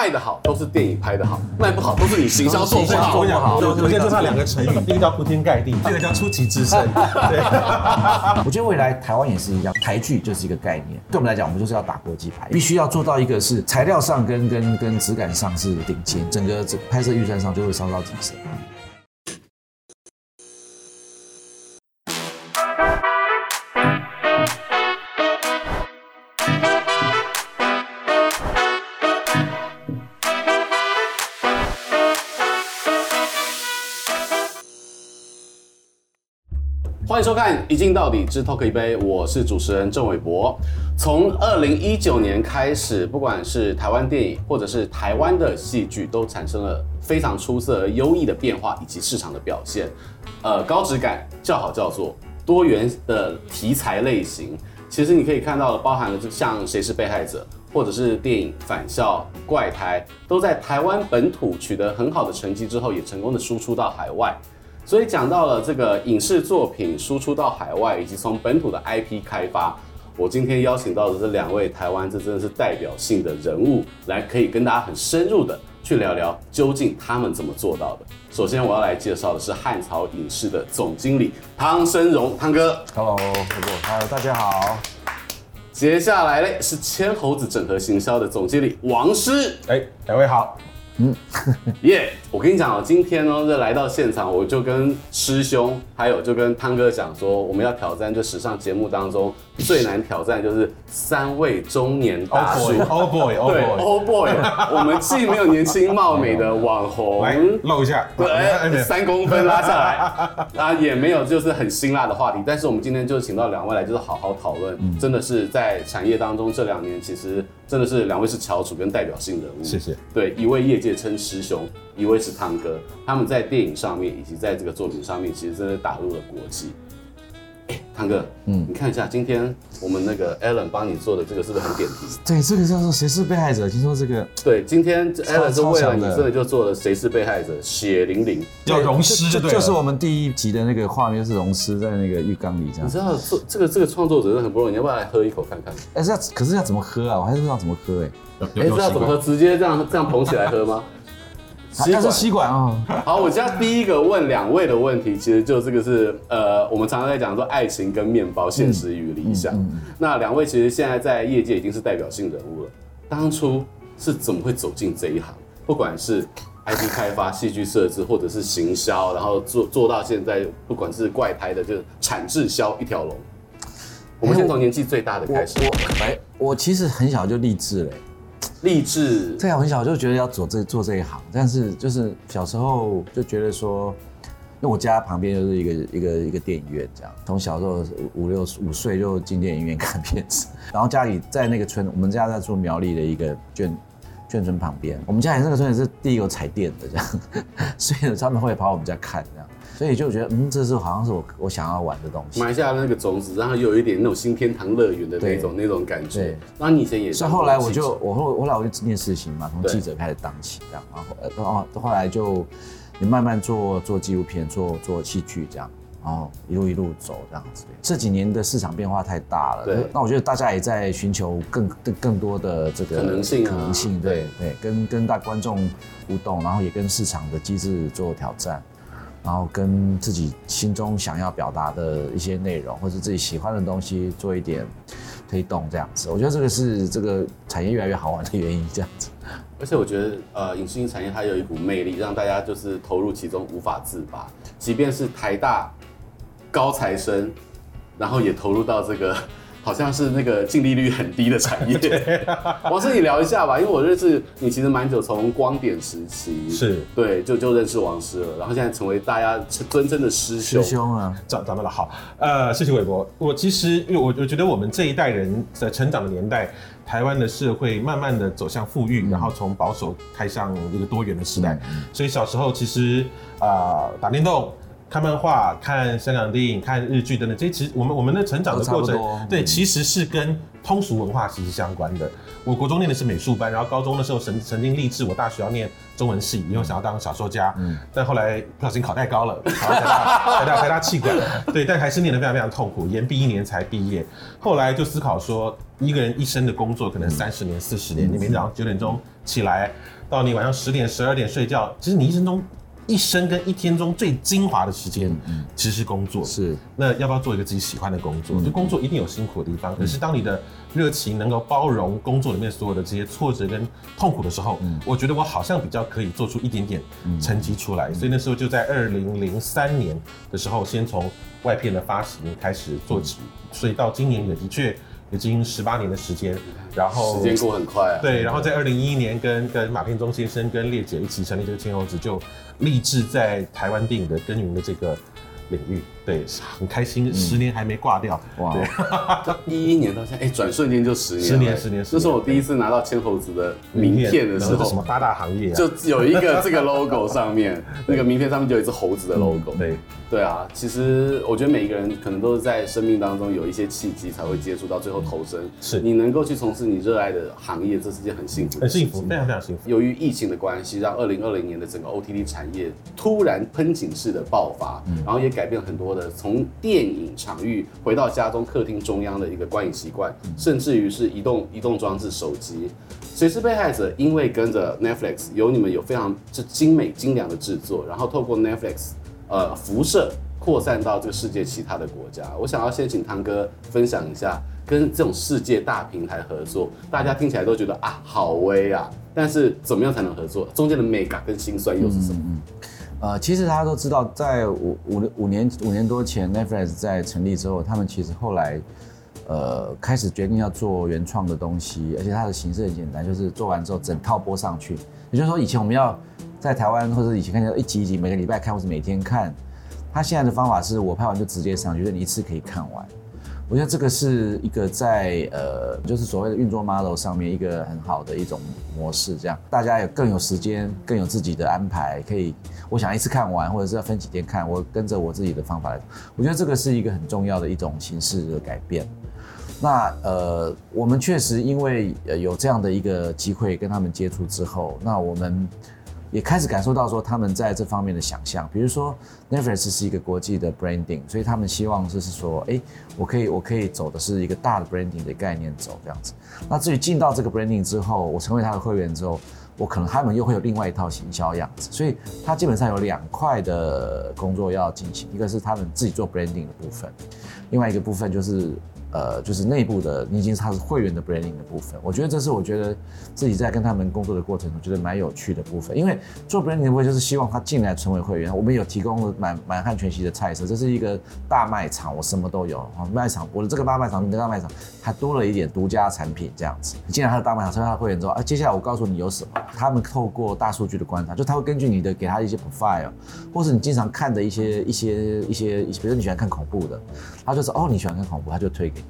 卖得好都是电影拍得好，卖不好都是你行销做不好。我现在就差两个成语，一个叫铺天盖地，一个叫出奇制胜。对，我觉得未来台湾也是一样，台剧就是一个概念。对我们来讲，我们就是要打国际牌，必须要做到一个是材料上跟质感上是顶尖，整个拍摄预算上就会稍稍提升。欢迎收看一镜到底之 Talk 一杯，我是主持人郑玮柏。从2019年开始，不管是台湾电影或者是台湾的戏剧，都产生了非常出色而优异的变化以及市场的表现。高质感、叫好叫座、多元的题材类型，其实你可以看到的，包含了像《谁是被害者》或者是电影《返校》《怪胎》，都在台湾本土取得很好的成绩之后，也成功的输出到海外。所以讲到了这个影视作品输出到海外，以及从本土的 IP 开发，我今天邀请到的这两位台湾，这真的是代表性的人物，来可以跟大家很深入的去聊聊究竟他们怎么做到的。首先我要来介绍的是汉草影视的总经理汤生荣，汤哥。Hello， 大家好。接下来嘞是千猴子整合行销的总经理王师。两位好。我跟你讲哦，今天呢来到现场，我就跟师兄还有就跟汤哥讲说，我们要挑战这时尚节目当中最难挑战就是三位中年大叔。Old boy， 我们既没有年轻貌美的网红，来露一下，对，3公分拉下来，啊，也没有就是很辛辣的话题，但是我们今天就请到两位来，就是好好讨论，真的是在产业当中这2年其实。真的是两位是翘楚跟代表性人物，谢谢。对，一位业界称师兄，一位是汤哥，他们在电影上面以及在这个作品上面，其实真的打入了国际。汤哥，你看一下今天我们那个 Alan 帮你做的这个是不是很点题？对，这个叫做谁是被害者？听说这个对，今天 Alan 是为了你真的就做了谁是被害者，血淋淋，要溶尸就对了，就是我们第一集的那个画面是溶尸在那个浴缸里这样。你知道这个创作者是很不容易，你要不要来喝一口看看？可是要怎么喝啊？我还是不知道怎么喝知道怎么喝？直接这样捧起来喝吗？它是吸管啊。好，我现在第一个问两位的问题，其实就这个是我们常常在讲说爱情跟面包，现实与理想。那两位其实现在在业界已经是代表性人物了，当初是怎么会走进这一行？不管是 IP 开发、戏剧设置，或者是行销，然后做到现在，不管是怪胎的，就是产制销一条龙。我们先从年纪最大的开始。我其实很小就立志了。励志，对啊，很小就觉得要做这一行，但是就是小时候就觉得说，因为我家旁边就是一个电影院这样，从小时候5岁就进电影院看片子，然后家里在那个村，我们家在住苗栗的一个眷村旁边，我们家里那个村也是第一个彩电的这样，所以他们会跑我们家看这样。所以就觉得，这是好像是我想要玩的东西，埋下那个种子，然后又有一点那种新天堂乐园的那种感觉。对，那你以前也是。所以后来我就念事情嘛，从记者开始当起，这样，然后后来就你慢慢做纪录片，做戏剧这样，然后一路走这样子。这几年的市场变化太大了，对。那我觉得大家也在寻求更多的这个可能性，对，跟大观众互动，然后也跟市场的机制做挑战。然后跟自己心中想要表达的一些内容，或是自己喜欢的东西做一点推动，这样子，我觉得这个是这个产业越来越好玩的原因，这样子。而且我觉得，影视产业它有一股魅力，让大家就是投入其中无法自拔。即便是台大高材生，然后也投入到这个好像是那个净利率很低的产业。王师，你聊一下吧，因为我认识你其实蛮久，从光点时期是对就认识王师了，然后现在成为大家真正的师兄。师兄啊，长大了好，谢谢玮柏。我其实因为我觉得我们这一代人在成长的年代，台湾的社会慢慢的走向富裕，然后从保守开向一个多元的时代，所以小时候其实打电动。看漫画、看香港电影、看日剧等等，这些其实我们的成长的过程，对，其实是跟通俗文化其实相关的。我国中念的是美术班，然后高中的时候曾经立志我大学要念中文系，因为想要当小说家，但后来不小心考太高了，考台大气管，对，但还是念得非常非常痛苦，延毕1年才毕业。后来就思考说，一个人一生的工作可能30年、40年，你每天早上9点钟起来，到你晚上10点、12点睡觉，其实你一生跟一天中最精华的时间，其实是工作。是，那要不要做一个自己喜欢的工作？就工作一定有辛苦的地方，可是当你的热情能够包容工作里面所有的这些挫折跟痛苦的时候，我觉得我好像比较可以做出一点点成绩出来。所以那时候就在2003年的时候，先从外片的发行开始做起，所以到今年也的确已经18年的时间，然后时间过很快啊。对，然后在2011年跟马片忠先生跟烈姐一起成立这个青猴子，就立志在台湾电影的耕耘的这个领域。对，很开心，10年还没挂掉。哇，11年到现在，转瞬间就10年。10年。那时候我第一次拿到千猴子的名片的时候，什么八大行业啊，就有一个这个 logo 上面，那个名片上面就有一只猴子的 logo。对。对啊，其实我觉得每一个人可能都是在生命当中有一些契机才会接触到最后投身。是，你能够去从事你热爱的行业，这是件很幸福的事情，很幸福，非常非常幸福。由于疫情的关系，让2020年的整个 OTT 产业突然喷井式的爆发，然后也改变很多的从电影场域回到家中客厅中央的一个观影习惯，甚至于是移动装置手机。谁是被害者？因为跟着 Netflix， 有你们有非常精美精良的制作，然后透过 Netflix。辐射扩散到这个世界其他的国家。我想要先请汤哥分享一下，跟这种世界大平台合作，大家听起来都觉得啊好威啊，但是怎么样才能合作？中间的美感跟辛酸又是什么？其实大家都知道，在五年多前 Netflix 在成立之后，他们其实后来开始决定要做原创的东西，而且它的形式很简单，就是做完之后整套播上去。也就是说，以前我们要在台湾或者以前看一集一集每个礼拜看或是每天看，他现在的方法是我拍完就直接上去，就是你一次可以看完。我觉得这个是一个在就是所谓的运作 model 上面一个很好的一种模式，这样大家也更有时间，更有自己的安排，可以我想一次看完，或者是要分几天看，我跟着我自己的方法来。我觉得这个是一个很重要的一种形式的改变。那我们确实因为有这样的一个机会跟他们接触之后，那我们也开始感受到说他们在这方面的想象，比如说 Netflix 是一个国际的 branding， 所以他们希望就是说，我可以走的是一个大的 branding 的概念走这样子。那至于进到这个 branding 之后，我成为他的会员之后，我可能他们又会有另外一套行销样子，所以他基本上有2块的工作要进行，一个是他们自己做 branding 的部分，另外一个部分就是内部的，你已经是他是会员的 branding 的部分。我觉得这是我觉得自己在跟他们工作的过程中觉得蛮有趣的部分，因为做 branding 的部分就是希望他进来成为会员。我们有提供满汉全席的菜色，这是一个大卖场，我什么都有。卖场，我的这个大卖场，你的大卖场，还多了一点独家产品这样子。你进来他的大卖场，成为他的会员之后，接下来我告诉你有什么。他们透过大数据的观察，就他会根据你的给他一些 profile， 或是你经常看的一些，比如说你喜欢看恐怖的，他就说你喜欢看恐怖，他就推给。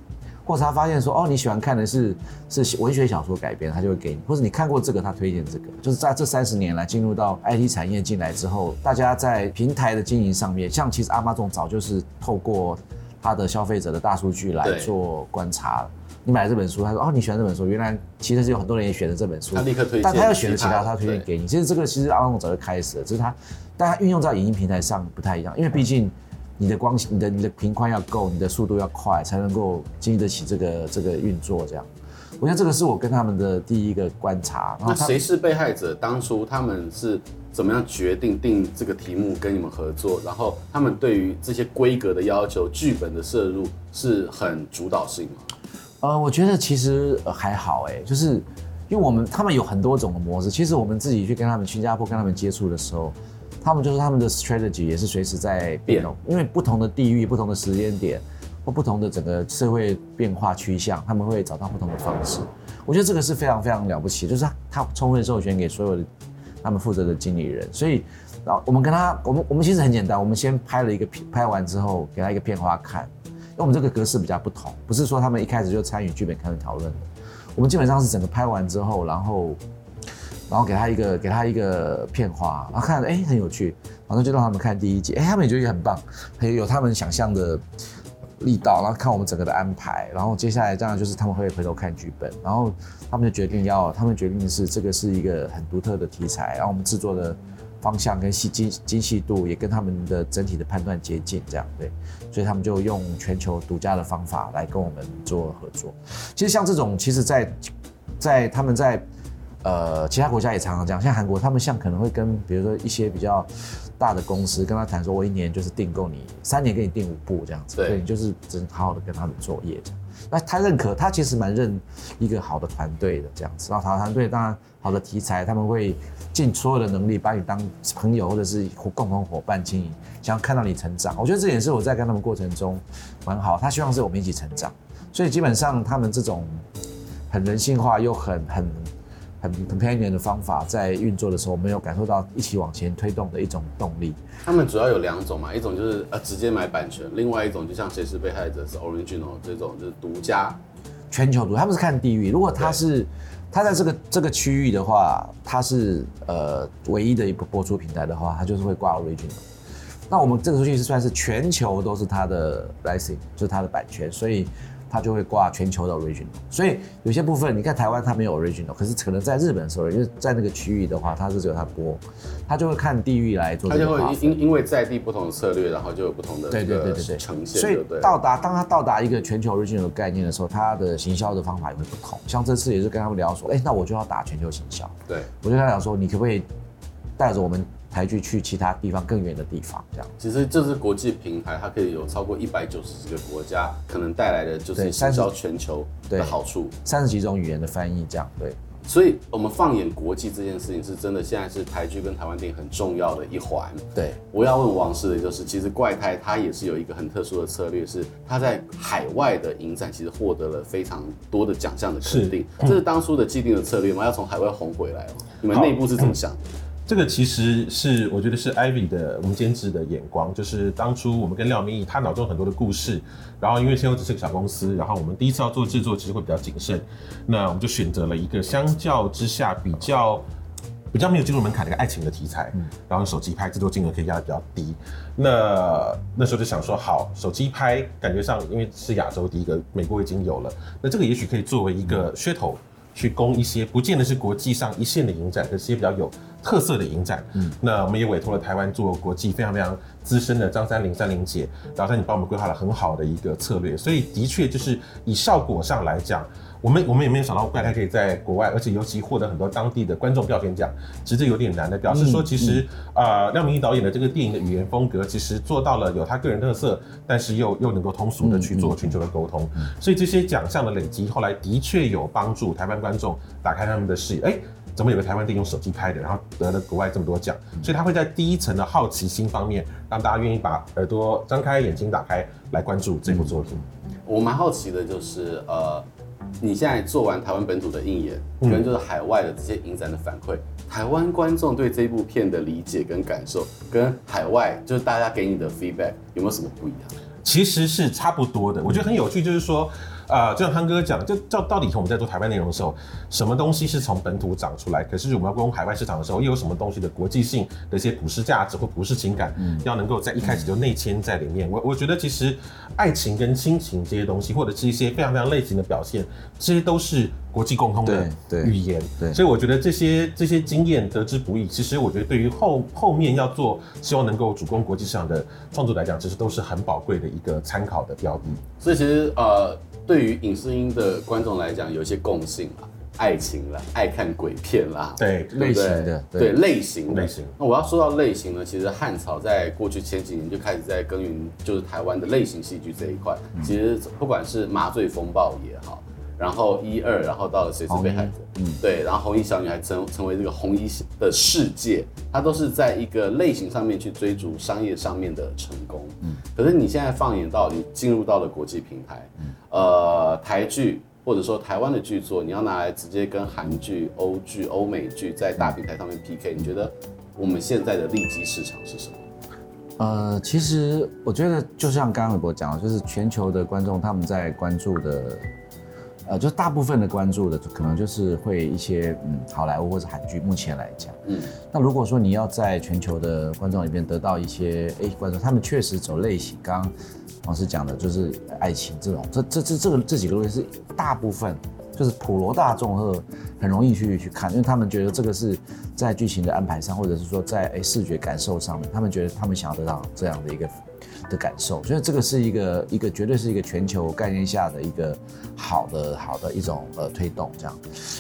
或者他发现说你喜欢看的是文学小说改编，他就会给你；或者你看过这个，他推荐这个。就是在这30年来，进入到 IT 产业进来之后，大家在平台的经营上面，像其实Amazon早就是透过他的消费者的大数据来做观察。你买了这本书，他说你喜欢这本书，原来其实是有很多人也选了这本书，他立刻推荐，但他又选了其他，他推荐给你。其实这个其实Amazon早就开始了，只是但他运用在影音平台上不太一样，因为毕竟。你的频宽要够，你的速度要快，才能够经得起这个运作这样。我觉得这个是我跟他们的第一个观察。那谁是被害者？当初他们是怎么样决定这个题目跟你们合作？然后他们对于这些规格的要求、剧本的摄入是很主导性吗？我觉得其实还好就是因为他们有很多种的模式。其实我们自己去跟他们新加坡跟他们接触的时候。他们就是他们的 strategy 也是随时在变动，因为不同的地域、不同的时间点或不同的整个社会变化趋向，他们会找到不同的方式。我觉得这个是非常非常了不起，就是他充分授权给所有的他们负责的经理人。所以，我们跟他，我们其实很简单，我们先拍了一个拍完之后给他一个片花看，因为我们这个格式比较不同，不是说他们一开始就参与剧本开始讨论的，我们基本上是整个拍完之后，然后给他一个片花，然后看很有趣，然后就让他们看第1集，他们也觉得也很棒，有他们想象的力道，然后看我们整个的安排，然后接下来当然就是他们会回头看剧本，然后他们决定的是这个是一个很独特的题材，然后我们制作的方向跟精细度也跟他们的整体的判断接近，这样对，所以他们就用全球独家的方法来跟我们做合作。其实像这种，其实在他们在其他国家也常常这样，像韩国他们像可能会跟比如说一些比较大的公司跟他谈说，我一年就是订购你3年，给你订5部这样子，对，你就是真好好的跟他们作业这样。那他认可，他其实蛮认一个好的团队的这样子，然后好的团队当然好的题材，他们会尽所有的能力把你当朋友或者是共同伙伴经营，想要看到你成长。我觉得这也是我在跟他们过程中蛮好，他希望是我们一起成长，所以基本上他们这种很人性化又很 companion 的方法在运作的时候，我们有感受到一起往前推动的一种动力。他们主要有2种嘛，一种就是直接买版权，另外一种就像谁是被害者是 original 这种就是独家，全球独家。他们是看地域，如果他在这个区域的话，他是唯一的一部播出平台的话，他就是会挂 original。那我们这个出去是算是全球都是他的 licensing， 就是他的版权，所以他就会挂全球的 original， 所以有些部分你看台湾他没有 original， 可是可能在日本的时候，因为在那个区域的话，他是只有他播，他就会看地域来做这个划分。他就会因为在地不同的策略，然后就有不同的对呈现。所以当他到达一个全球 original 的概念的时候，他的行销的方法也会不同。像这次也是跟他们聊说，那我就要打全球行销。对，我就跟他讲说，你可不可以带着我们台剧去其他地方更远的地方，这样。其实这是国际平台，它可以有超过190几个国家，可能带来的就是行销全球的好处，30几种语言的翻译，这样对。所以我们放眼国际这件事情，是真的现在是台剧跟台湾电影很重要的一环。对，我要问王室的就是，其实怪胎它也是有一个很特殊的策略，是它在海外的影展其实获得了非常多的奖项的肯定，这是当初的既定的策略吗？要从海外红回来哦？你们内部是怎么想的？这个其实是我觉得是 IVY 的我们监制的眼光，就是当初我们跟廖明艺，他脑中很多的故事，然后因为现在只是个小公司，然后我们第一次要做制作其实会比较谨慎，那我们就选择了一个相较之下比较没有进入门槛的一个爱情的题材，然后手机拍制作金额可以压得比较低。那时候就想说，好，手机拍感觉上因为是亚洲第一个，美国已经有了，那这个也许可以作为一个噱头，去攻一些不见得是国际上一线的影展，可是也比较有特色的影展。那我们也委托了台湾做国际非常非常资深的张三林姐，然后她帮我们规划了很好的一个策略，所以的确就是以效果上来讲，我们也没有想到怪胎可以在国外，而且尤其获得很多当地的观众票选奖，其实这有点难的，表示说其实廖明艺导演的这个电影的语言风格，其实做到了有他个人特色，但是又能够通俗的去做全球的沟通，所以这些奖项的累积，后来的确有帮助台湾观众打开他们的视野。怎么有个台湾电影用手机拍的，然后得了国外这么多奖？所以他会在第一层的好奇心方面，让大家愿意把耳朵张开、眼睛打开来关注这部作品。我蛮好奇的就是你现在做完台湾本土的映演，跟就是海外的这些影展的反馈，台湾观众对这部片的理解跟感受，跟海外就是大家给你的 feedback 有没有什么不一样？其实是差不多的，我觉得很有趣，就是说。就像康哥讲，就到底我们在做台湾内容的时候，什么东西是从本土长出来？可是我们要攻海外市场的时候，又有什么东西的国际性的一些普世价值或普世情感，要能够在一开始就内嵌在里面。我觉得其实爱情跟亲情这些东西，或者是一些非常非常类型的表现，这些都是国际共通的语言。所以我觉得这些经验得之不易。其实我觉得对于后面要做，希望能够主攻国际市场的创作来讲，其实都是很宝贵的一个参考的标的。所以其实对于影视音的观众来讲，有一些共性啦，爱情啦，爱看鬼片啦，对类型的，对类型。那我要说到类型呢，其实汉草在过去前几年就开始在耕耘，就是台湾的类型戏剧这一块。其实不管是麻醉风暴也好，然后1、2，然后到了谁是被害者，对，然后红衣小女孩成为这个红衣的世界，它都是在一个类型上面去追逐商业上面的成功。可是你现在放眼到你进入到了国际平台，台剧或者说台湾的剧作，你要拿来直接跟韩剧、欧剧、欧美剧在大平台上面 PK， 你觉得我们现在的利基市场是什么？其实我觉得就像刚刚玮伯讲的，就是全球的观众他们在关注的就是大部分的关注的可能就是会一些好莱坞或者韩剧，目前来讲，那如果说你要在全球的观众里面得到一些观众，他们确实走类型，刚刚黄师讲的就是爱情这种，这几个东西是大部分就是普罗大众很容易去看，因为他们觉得这个是在剧情的安排上，或者是说在视觉感受上面，他们觉得他们想要得到这样的一个的感受，所以这个是一个绝对是一个全球概念下的一个好的一种推动这样。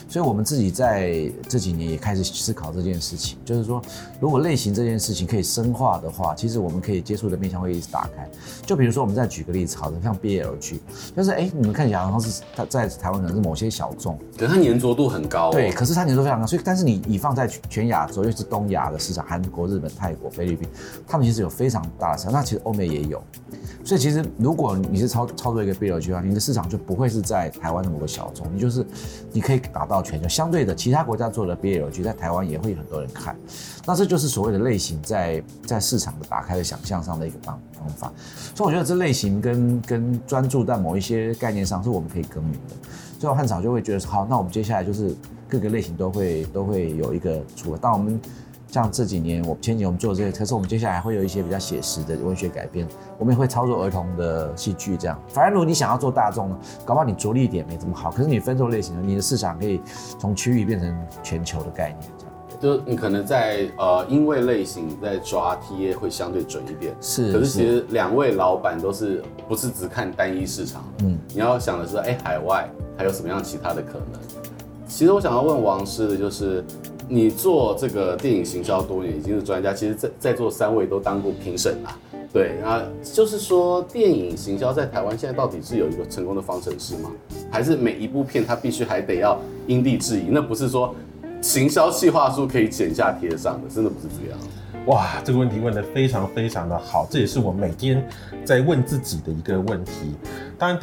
所以我们自己在这几年也开始思考这件事情，就是说如果类型这件事情可以深化的话，其实我们可以接触的面向会一直打开。就比如说我们再举个例子好了，像 BL 剧，就是你们看起来好像是在台湾可能是某些小众，可是它粘着度很高哦。对，可是它粘着度非常高，所以但是你放在全亚洲，尤其是东亚的市场，韩国、日本、泰国、菲律宾，他们其实有非常大的市场。那其实欧美也有，所以其实如果你是操作一个 BL 剧的话，你的市场就不会是在台湾的某个小众，你就是你可以打到全球。相对的，其他国家做的 BL 剧在台湾也会有很多人看，那这就是所谓的类型在市场的打开的想象上的一个方法。所以我觉得这类型跟专注在某一些概念上是我们可以耕耘的。所以汉草就会觉得好，那我们接下来就是各个类型都会有一个出来。当我们像这几年，前几年我们做这些，可是我们接下来会有一些比较写实的文学改编，我们也会操作儿童的戏剧这样。反正如果你想要做大众，搞不好你着力点没这么好，可是你分做类型，你的市场可以从区域变成全球的概念这样。就你可能在因为类型在抓 TA 会相对准一点，是。可是其实两位老板都是不是只看单一市场的，你要想的是海外还有什么样其他的可能。其实我想要问王师的就是。你做这个电影行销多年，已经是专家。其实在座三位都当过评审啦。对，那就是说，电影行销在台湾现在到底是有一个成功的方程式吗？还是每一部片它必须还得要因地制宜？那不是说行销企划书可以剪下贴上的，真的不是这样。哇，这个问题问得非常非常的好，这也是我每天在问自己的一个问题。当然，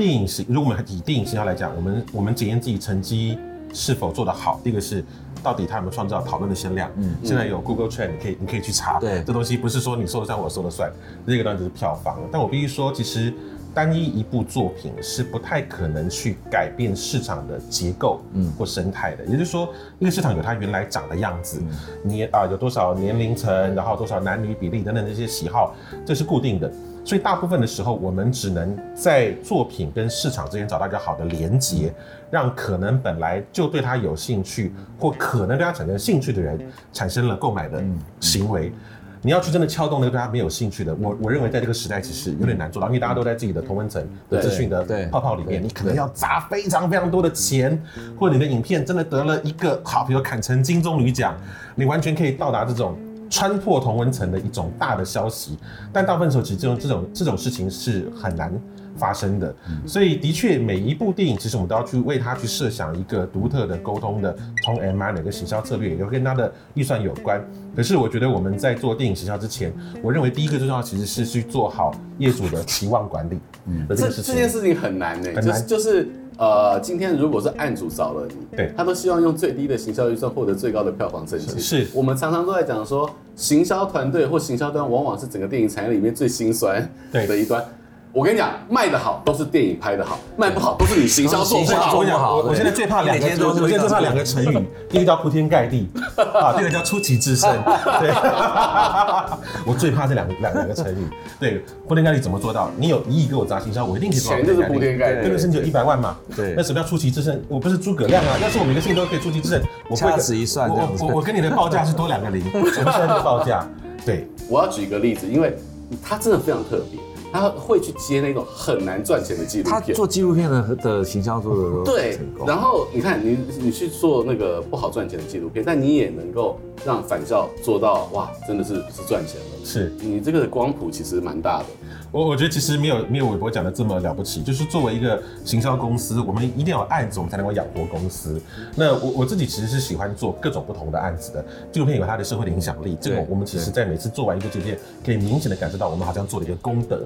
如果我们以电影行销来讲，我们检验自己成绩是否做得好，第一个是。到底他有没有创造讨论的声量？现在有 Google Trend， 你可以去查。对，这东西不是说你说得算我说得算，这个当然就是票房。但我必须说，其实单一一部作品是不太可能去改变市场的结构或生态的。也就是说，一个市场有它原来长的样子，你有多少年龄层，然后多少男女比例等等这些喜好，这是固定的。所以大部分的时候，我们只能在作品跟市场之间找到一个好的连结，让可能本来就对他有兴趣，或可能对他产生兴趣的人，产生了购买的行为。你要去真的撬动那个对他没有兴趣的，我认为在这个时代其实有点难做到，因为大家都在自己的同温层的资讯的泡泡里面，你可能要砸非常非常多的钱，或者你的影片真的得了一个好，比如砍成金棕榈奖，你完全可以到达这种。穿破同温层的一种大的消息，但大部分时候其实这种事情是很难发生的，所以的确每一部电影其实我们都要去为它去设想一个独特的沟通的从 MI 哪个行销策略，也会跟它的预算有关。可是我觉得我们在做电影行销之前，我认为第一个重要其实是去做好业主的期望管理的这个事情。这件事情很难欸，就是今天如果是案主找了你，对，他都希望用最低的行销预算获得最高的票房成绩。是，我们常常都在讲说，行销团队或行销端往往是整个电影产业里面最辛酸的一端。我跟你讲，卖得好都是电影拍得好，卖不好都是你行销做不好。我现在最怕两个成语，第一个叫铺天盖地，第二个叫出奇制胜。对，我最怕这两个成语。对，铺天盖地怎么做到？你有1亿给我砸行销，我一定可以做到。钱就是铺天盖地，对不对？你有100万嘛？对，那什么叫出奇制胜？我不是诸葛亮啊！要是我每个事情都可以出奇制胜，我掐指一算，我跟你的报价是多2个0，我们现在的报价。对，我要举一个例子，因为它真的非常特别。他会去接那种很难赚钱的纪录片，他做纪录片的行销做的都对，然后你看你去做那个不好赚钱的纪录片，但你也能够让返校做到哇，真的是赚钱的，是你这个光谱其实蛮大的。我觉得其实没有韦伯讲的这么了不起，就是作为一个行销公司，我们一定要有案子，我们才能够养活公司。那我自己其实是喜欢做各种不同的案子的，纪录片有它的社会的影响力，这个我们其实在每次做完一部纪录片，可以明显的感受到我们好像做了一个功德，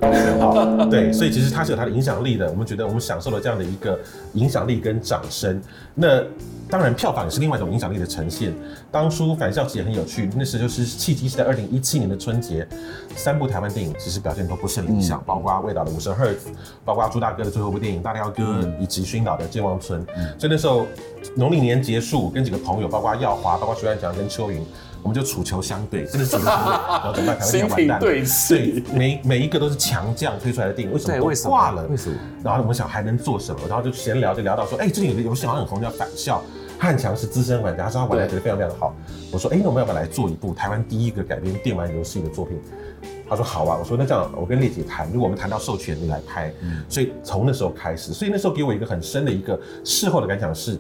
对，所以其实它是有它的影响力的。我们觉得我们享受了这样的一个影响力跟掌声。那当然票房也是另外一种影响力的呈现。当初返校期也很有趣，那时就是契机是在2017年的春节，3部台湾电影其实表现都不甚理想，包括魏导的50Hz，包括朱大哥的最后一部电影《大廖哥》，以及薰导的《健忘村》。所以那时候农历年结束，跟几个朋友，包括耀华，包括徐安祥跟秋云，我们就楚球相对，真的是楚球，然后整个台湾电影完蛋，对对，每一个都是强将推出来的电影，为什么都挂了？为什么？然后我们想还能做什么？然后就闲聊，就聊到说，哎，最近有个游戏好像很红，叫《返校》。汉强是资深玩家，他说他玩的觉得非常非常的好。我说，哎，那我们要不要来做一部台湾第一个改编电玩游戏的作品？他说好啊。我说那这样，我跟烈姐谈，如果我们谈到授权，你来拍。所以从那时候开始，所以那时候给我一个很深的一个事后的感想是。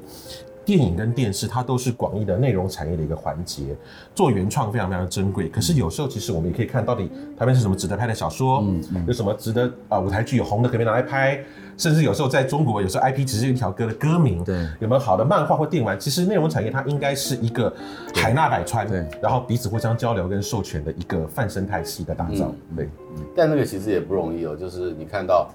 电影跟电视，它都是广义的内容产业的一个环节。做原创非常非常珍贵，可是有时候其实我们也可以看到底台湾是什么值得拍的小说，有什么值得舞台剧有红的可以拿来拍，甚至有时候在中国，有时候 IP 只是一条歌的歌名，对，有没有好的漫画或电玩？其实内容产业它应该是一个海纳百川，对，然后彼此互相交流跟授权的一个泛生态系的打造，对。但那个其实也不容易哦，就是你看到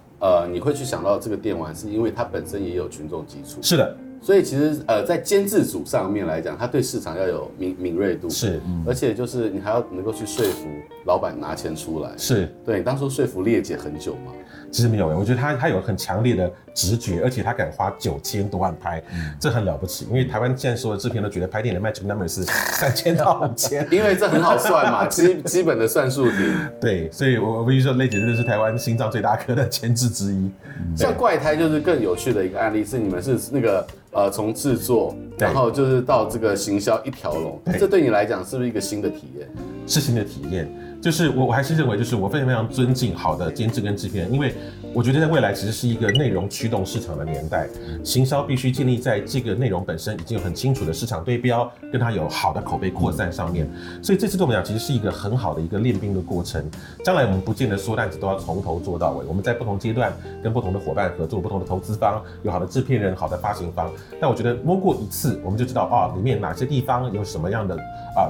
你会去想到这个电玩，是因为它本身也有群众基础，是的。所以其实在监制组上面来讲，他对市场要有敏锐度，是，而且就是你还要能够去说服老板拿钱出来，是，对，你当初说服烈姐很久嘛？其实没有，我觉得他有很强烈的直觉，而且他敢花9000多万拍，这很了不起。因为台湾现在所有制片都觉得拍电影的 magic number 是3000到5000，因为这很好算嘛，基本的算数题。对，所以我必须说，雷姐真的是台湾心脏最大颗的监制之一。像怪胎就是更有趣的一个案例，是你们是那个从制作，然后就是到这个行销一条龙，这对你来讲是不是一个新的体验？是新的体验。就是我还是认为，就是我非常非常尊敬好的监制跟制片，因为我觉得在未来其实是一个内容驱动市场的年代，行销必须建立在这个内容本身已经有很清楚的市场对标，跟它有好的口碑扩散上面。所以这次对我们讲，其实是一个很好的一个练兵的过程。将来我们不见得说案子都要从头做到尾，我们在不同阶段跟不同的伙伴合作，不同的投资方，有好的制片人，好的发行方。但我觉得摸过一次，我们就知道里面哪些地方有什么样的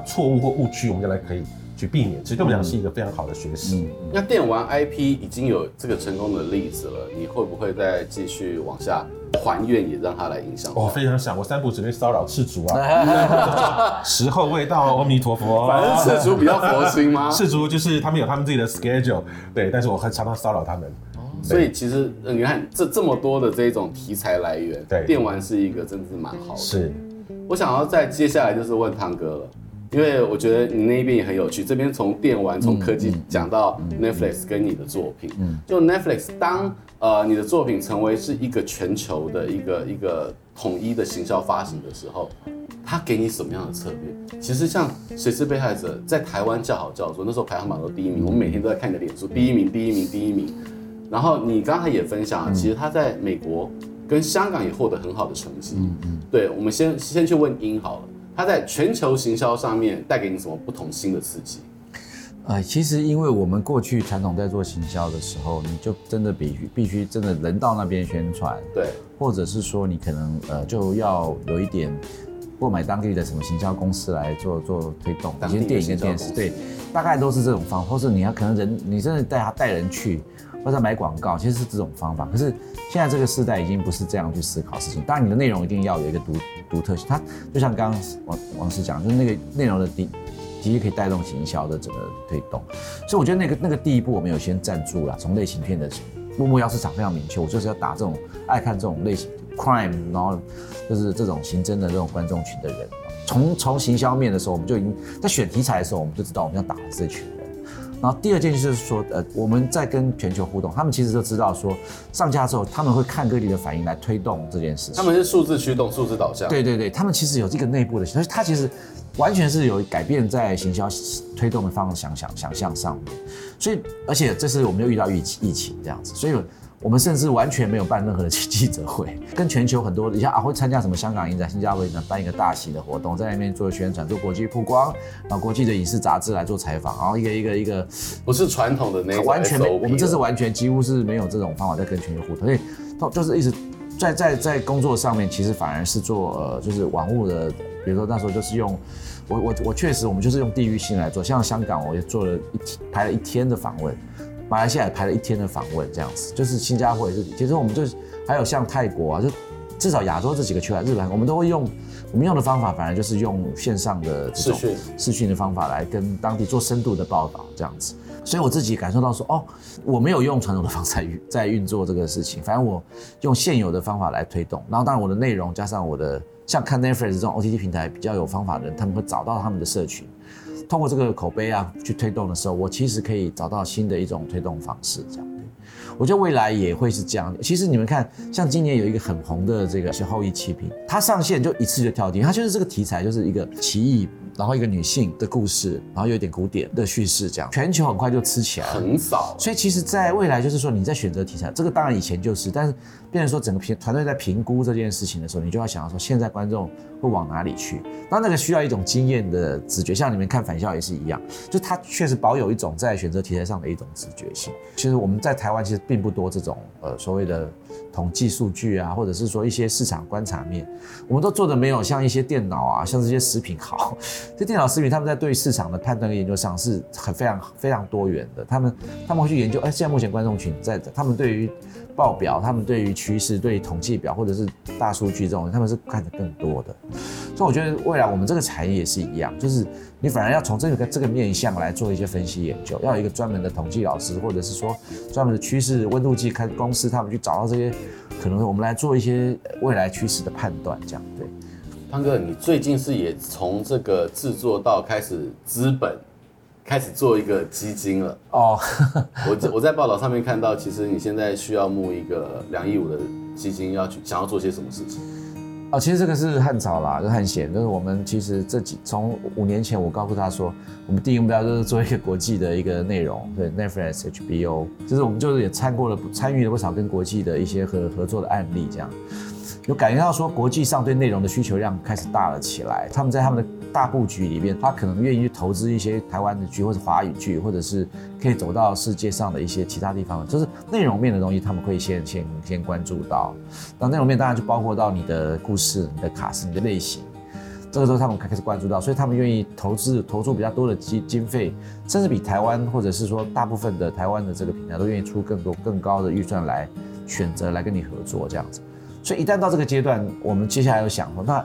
错误或误区，我们将来可以去避免，其实对我们讲是一个非常好的学习。那电玩 IP 已经有这个成功的例子了，你会不会再继续往下还愿，也让它来影响？我非常想，我3部只会骚扰赤足啊，时候未到，阿弥陀佛。反正赤足比较佛心吗？赤足就是他们有他们自己的 schedule， 对，但是我很常常骚扰他们。所以其实你看这么多的这种题材来源，电玩是一个真的是蛮好的。是，我想要再接下来就是问汤哥了。因为我觉得你那边也很有趣，这边从电玩、从科技讲到 Netflix 跟你的作品，就 Netflix 当你的作品成为是一个全球的一个统一的行销发行的时候，它给你什么样的策略？其实像《谁是被害者》在台湾叫好叫座，那时候排行榜都第1名，我们每天都在看你的脸书，第一名。然后你刚才也分享，其实它在美国跟香港也获得很好的成绩。对，我们先去问英好了。它在全球行销上面带给你什么不同新的刺激？其实因为我们过去传统在做行销的时候，你就真的必须真的人到那边宣传，对，或者是说你可能就要有一点购买当地的什么行销公司来做推动，以前电影跟电视，对，大概都是这种方法，或是你要可能你真的带人去。或者买广告，其实是这种方法。可是现在这个时代已经不是这样去思考事情。当然，你的内容一定要有一个独特性。它就像刚刚王师讲，就是那个内容的其实可以带动行销的整个推动。所以我觉得那个第一步，我们有先站住了。从类型片的目标市场非常明确，我就是要打这种爱看这种类型 crime， 然后就是这种刑侦的这种观众群的人。从行销面的时候，我们就已经在选题材的时候，我们就知道我们要打的这群。然后第二件事就是说，我们在跟全球互动，他们其实就知道说上架之后，他们会看各地的反应来推动这件事情。他们是数字驱动、数字导向。对，他们其实有这个内部的，所以它其实完全是有改变在行销推动的方向想象上面。所以，而且这次我们又遇到疫情这样子，所以我们甚至完全没有办任何的记者会，跟全球很多你像会参加什么香港影展、新加坡影展办一个大型的活动，在那边做宣传、做国际曝光，然后国际的影视杂志来做采访，然后一个不是传统的那种，完全没，我们这次完全几乎是没有这种方法在跟全球互动，所以就是一直在工作上面，其实反而是做就是网务的，比如说那时候就是用。我确实我们就是用地域性来做，像香港我也做了排了一天的访问，马来西亚也排了一天的访问这样子，就是新加坡也是，其实我们就还有像泰国啊，就至少亚洲这几个区啊，日本我们都会用我们用的方法反而就是用线上的这种视讯的方法来跟当地做深度的报道这样子。所以我自己感受到说，哦，我没有用传统的方法在运作这个事情，反正我用现有的方法来推动。然后当然我的内容加上我的像看 Netflix 这种 OTT 平台比较有方法的人，他们会找到他们的社群，通过这个口碑啊去推动的时候，我其实可以找到新的一种推动方式这样。我觉得未来也会是这样。其实你们看，像今年有一个很红的这个是后羿弃兵，它上线就一次就跳进，它就是这个题材就是一个奇异，然后一个女性的故事，然后有一点古典的叙事这样，全球很快就吃起来了，很早。所以其实在未来就是说你在选择题材，这个当然以前就是，但是变成说整个团队在评估这件事情的时候，你就要想到说现在观众会往哪里去，那那个需要一种经验的直觉，像你们看返校也是一样，就它确实保有一种在选择题材上的一种直觉性。其实我们在台湾其实并不多这种所谓的统计数据啊，或者是说一些市场观察面，我们都做的没有像一些电脑啊，像这些食品好。这电脑食品他们在对市场的判断跟研究上是很非常非常多元的，他们会去研究，哎，现在目前观众群在，他们对于报表，他们对于趋势，对于统计表或者是大数据这种，他们是看得更多的。所以我觉得未来我们这个产业也是一样，就是你反而要从这个面向来做一些分析研究，要有一个专门的统计老师，或者是说专门的趋势温度计看公司，他们去找到这些可能我们来做一些未来趋势的判断这样。对，胖哥，你最近是也从这个制作到开始资本开始做一个基金了哦。我在报道上面看到，其实你现在需要募一个2亿5的基金，要去想要做些什么事情？哦，其实这个是汉草啦，就是汉显，就是我们其实从5年前我告诉他说，我们第一个目标就是做一个国际的一个内容，对 Netflix、HBO， 就是我们就是也参与了不少跟国际的一些合作的案例，这样有感觉到说国际上对内容的需求量开始大了起来，他们在他们的大布局里面，他可能愿意去投资一些台湾的剧，或者华语剧，或者是可以走到世界上的一些其他地方，就是内容面的东西，他们会先关注到。那内容面当然就包括到你的故事、你的卡司、你的类型，这个时候他们开始关注到，所以他们愿意投注比较多的经费，甚至比台湾或者是说大部分的台湾的这个平台都愿意出更高的预算来选择来跟你合作这样子。所以一旦到这个阶段，我们接下来有想说，那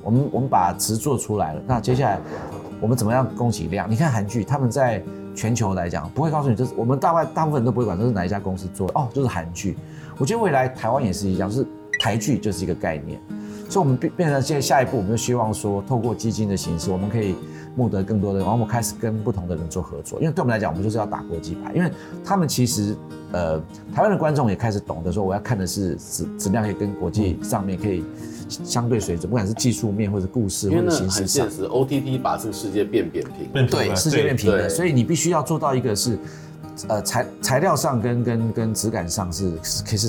我们把词做出来了，那接下来我们怎么样供给量？你看韩剧，他们在全球来讲不会告诉你，就是我们大部分人都不会管这是哪一家公司做的哦，就是韩剧。我觉得未来台湾也是一样，就是台剧就是一个概念，所以我们变成下一步，我们就希望说，透过基金的形式，我们可以募得更多的，然后我们开始跟不同的人做合作，因为对我们来讲，我们就是要打国际牌，因为他们其实台湾的观众也开始懂得说，我要看的是质量可以跟国际上面可以相对水准，不管是技术面或者故事或者形式上，因为很现实 ，OTT 把这个世界变扁平，对，世界变平了，所以你必须要做到一个是，材料上跟质感上是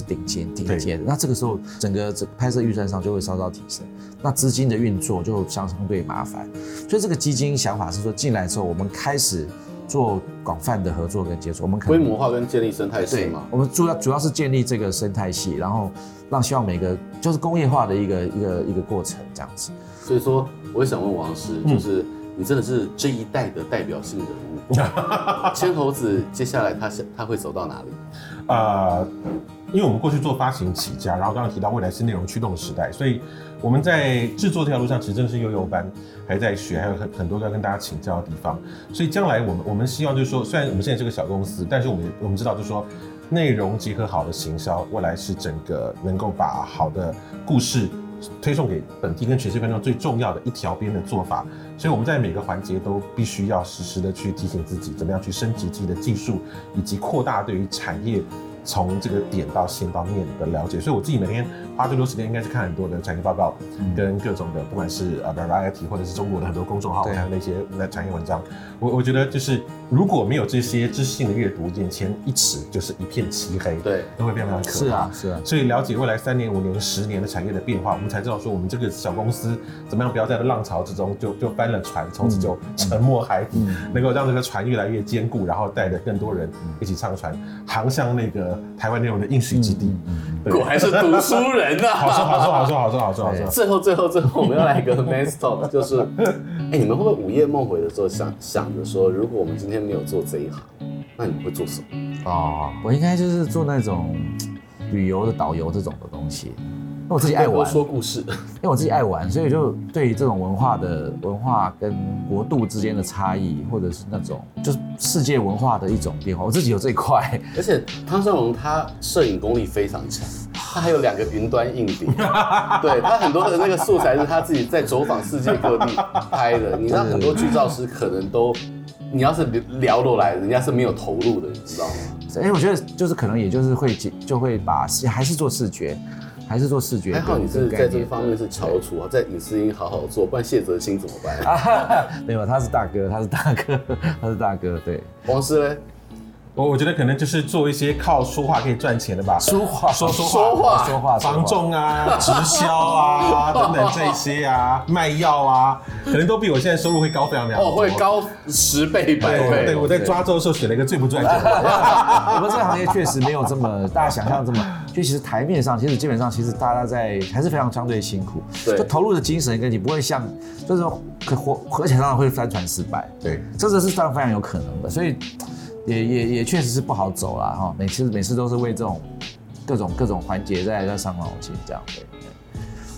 顶尖的，那这个时候整个拍摄预算上就会稍稍提升，那资金的运作就相对麻烦，所以这个基金想法是说进来之后，我们开始做广泛的合作跟接触，我们规模化跟建立生态系嘛，我们主要是建立这个生态系，然后让希望每个就是工业化的一个过程这样子。所以说，我也想问王师，就是你真的是这一代的代表性人物，千猴子接下来他会走到哪里？因为我们过去做发行起家，然后刚刚提到未来是内容驱动的时代，所以我们在制作这条路上其实真的是幼班，还在学，还有很多要跟大家请教的地方。所以将来我们希望就是说，虽然我们现在是个小公司，但是我们知道就是说，内容结合好的行销，未来是整个能够把好的故事推送给本地跟全世界观众最重要的一条边的做法，所以我们在每个环节都必须要时时的去提醒自己，怎么样去升级自己的技术，以及扩大对于产业从这个点到线方面的了解。所以我自己每天花最多时间应该是看很多的产业报告，跟各种的不管是 Variety 或者是中国的很多公众号，还有那些产业文章。我觉得就是如果没有这些知识性的阅读，眼前一尺就是一片漆黑，对，都会变得很可怕。是啊。所以了解未来3年、5年、10年的产业的变化，我们才知道说我们这个小公司怎么样不要在浪潮之中就翻了船，从此就沉没海底，能够让这个船越来越坚固，然后带着更多人一起上船，航向那个台湾内容的应许之地。果然是读书人啊！好说。最后，我们要来一个 man's talk， 就是，你们会不会午夜梦回的时候想着说，如果我们今天没有做这一行，那你们会做什么？我应该就是做那种旅游的导游这种的东西。我自己爱玩，说故事，因为我自己爱玩，所以就对于这种文化跟国度之间的差异，或者是那种就是世界文化的一种变化，我自己有这一块。而且汤胜荣他摄影功力非常强，他还有2个云端硬碟，对，他很多的那个素材是他自己在走访世界各地拍的。你看很多剧照师可能都。你要是聊得来，人家是没有投入的，你知道吗？因为我觉得就是可能也就是就会把还是做视觉。还好你是在这方面是翘楚啊，在影视音好好做，不然谢哲欣怎么办？啊、没有，他是大哥，对。王师呢？我觉得可能就是做一些靠说话可以赚钱的吧，说话，房仲啊、直销啊等等这些啊，卖药啊，可能都比我现在收入会高非常非常多，会高10倍、100倍。对，我在抓周的时候选了一个最不赚钱的。我们这个行业确实没有这么大家想象这么，就其实台面上其实基本上其实大家在还是非常相对辛苦，对，就投入的精神跟你不会像就是而且常常会翻船失败，对，这是非常有可能的，所以。也确实是不好走啦哈，每次都是为这种各种环节在伤脑筋这样。对，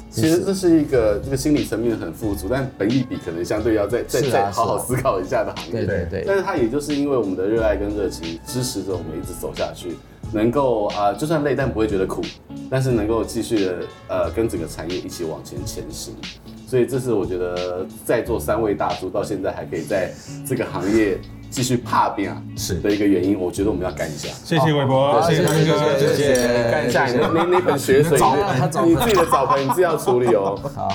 其实这是一个这个心理层面很富足，但本益比可能相对要再好好思考一下的行业。对。但是它也就是因为我们的热爱跟热情支持着我们一直走下去，能够就算累但不会觉得苦，但是能够继续的跟整个产业一起往前行。所以这是我觉得在座3位大叔到现在还可以在这个行业。继续怕变啊，是的一个原因，我觉得我们要干一下。谢谢玮柏，谢谢坤哥，谢谢，干一下你的那盆血水，你自己的澡盆你自己要处理哦。好，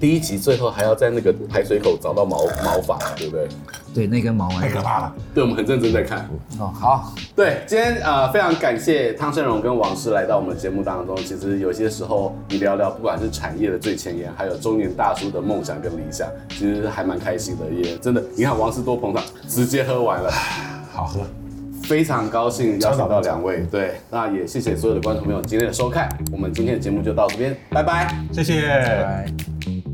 第1集最后还要在那个排水口找到毛发，对不对？对，那根毛太可怕了。对，我们很认真在看。哦，好。对，今天非常感谢汤胜荣跟王师来到我们的节目当中。其实有些时候你聊聊，不管是产业的最前沿，还有中年大叔的梦想跟理想，其实还蛮开心的，也真的。你看王师多捧场，直接喝完了，好喝。非常高兴邀请到2位，对，那也谢谢所有的观众朋友今天的收看，我们今天的节目就到这边，拜拜，谢谢。拜拜。